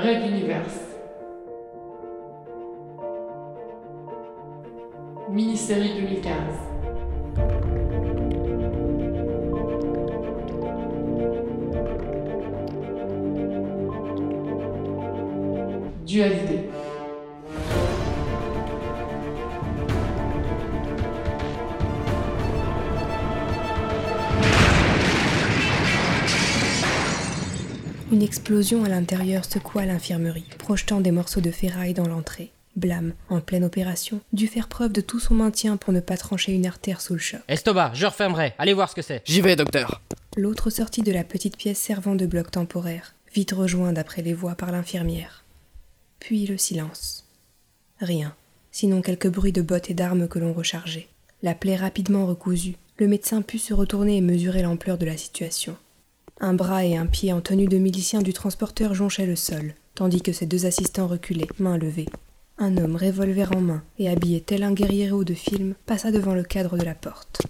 Règne univers. Mini-série 2015. Dualité. Une explosion à l'intérieur secoua l'infirmerie, projetant des morceaux de ferraille dans l'entrée. Blam, en pleine opération, dut faire preuve de tout son maintien pour ne pas trancher une artère sous le choc. Estoba, je refermerai, allez voir ce que c'est. J'y vais, docteur. L'autre sortit de la petite pièce servant de bloc temporaire, vite rejoint d'après les voix par l'infirmière. Puis le silence. Rien, sinon quelques bruits de bottes et d'armes que l'on rechargeait. La plaie rapidement recousue, le médecin put se retourner et mesurer l'ampleur de la situation. Un bras et un pied en tenue de milicien du transporteur jonchaient le sol, tandis que ses deux assistants reculaient, mains levées. Un homme, revolver en main, et habillé tel un guerriero de film, passa devant le cadre de la porte.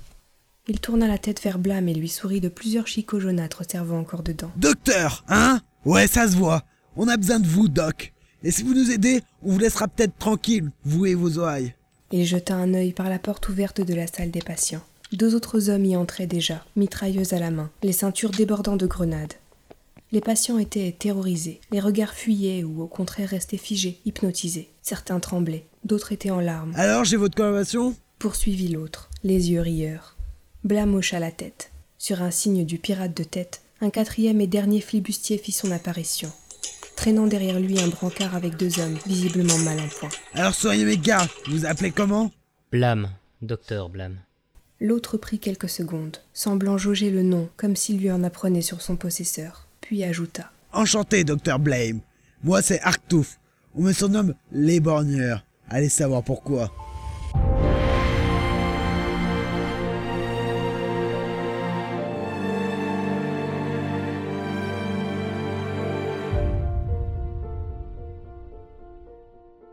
Il tourna la tête vers Blam et lui sourit de plusieurs chicots jaunâtres servant encore dedans. « Docteur, hein ? Ouais, ça se voit. On a besoin de vous, Doc. Et si vous nous aidez, on vous laissera peut-être tranquille, vous et vos oreilles. » Il jeta un œil par la porte ouverte de la salle des patients. Deux autres hommes y entraient déjà, mitrailleuses à la main, les ceintures débordant de grenades. Les patients étaient terrorisés, les regards fuyaient ou au contraire restaient figés, hypnotisés. Certains tremblaient, d'autres étaient en larmes. « Alors, j'ai votre confirmation ?» poursuivit l'autre, les yeux rieurs. Blam hocha la tête. Sur un signe du pirate de tête, un quatrième et dernier flibustier fit son apparition, traînant derrière lui un brancard avec deux hommes, visiblement mal en point. « Alors soyez mes gars, vous appelez comment ?»« Blam, docteur Blam. » L'autre prit quelques secondes, semblant jauger le nom, comme s'il lui en apprenait sur son possesseur, puis ajouta. « Enchanté, docteur Blam. Moi, c'est Arctouf. On me surnomme Les Borneurs. Allez savoir pourquoi. »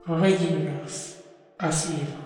Regulus, à suivre.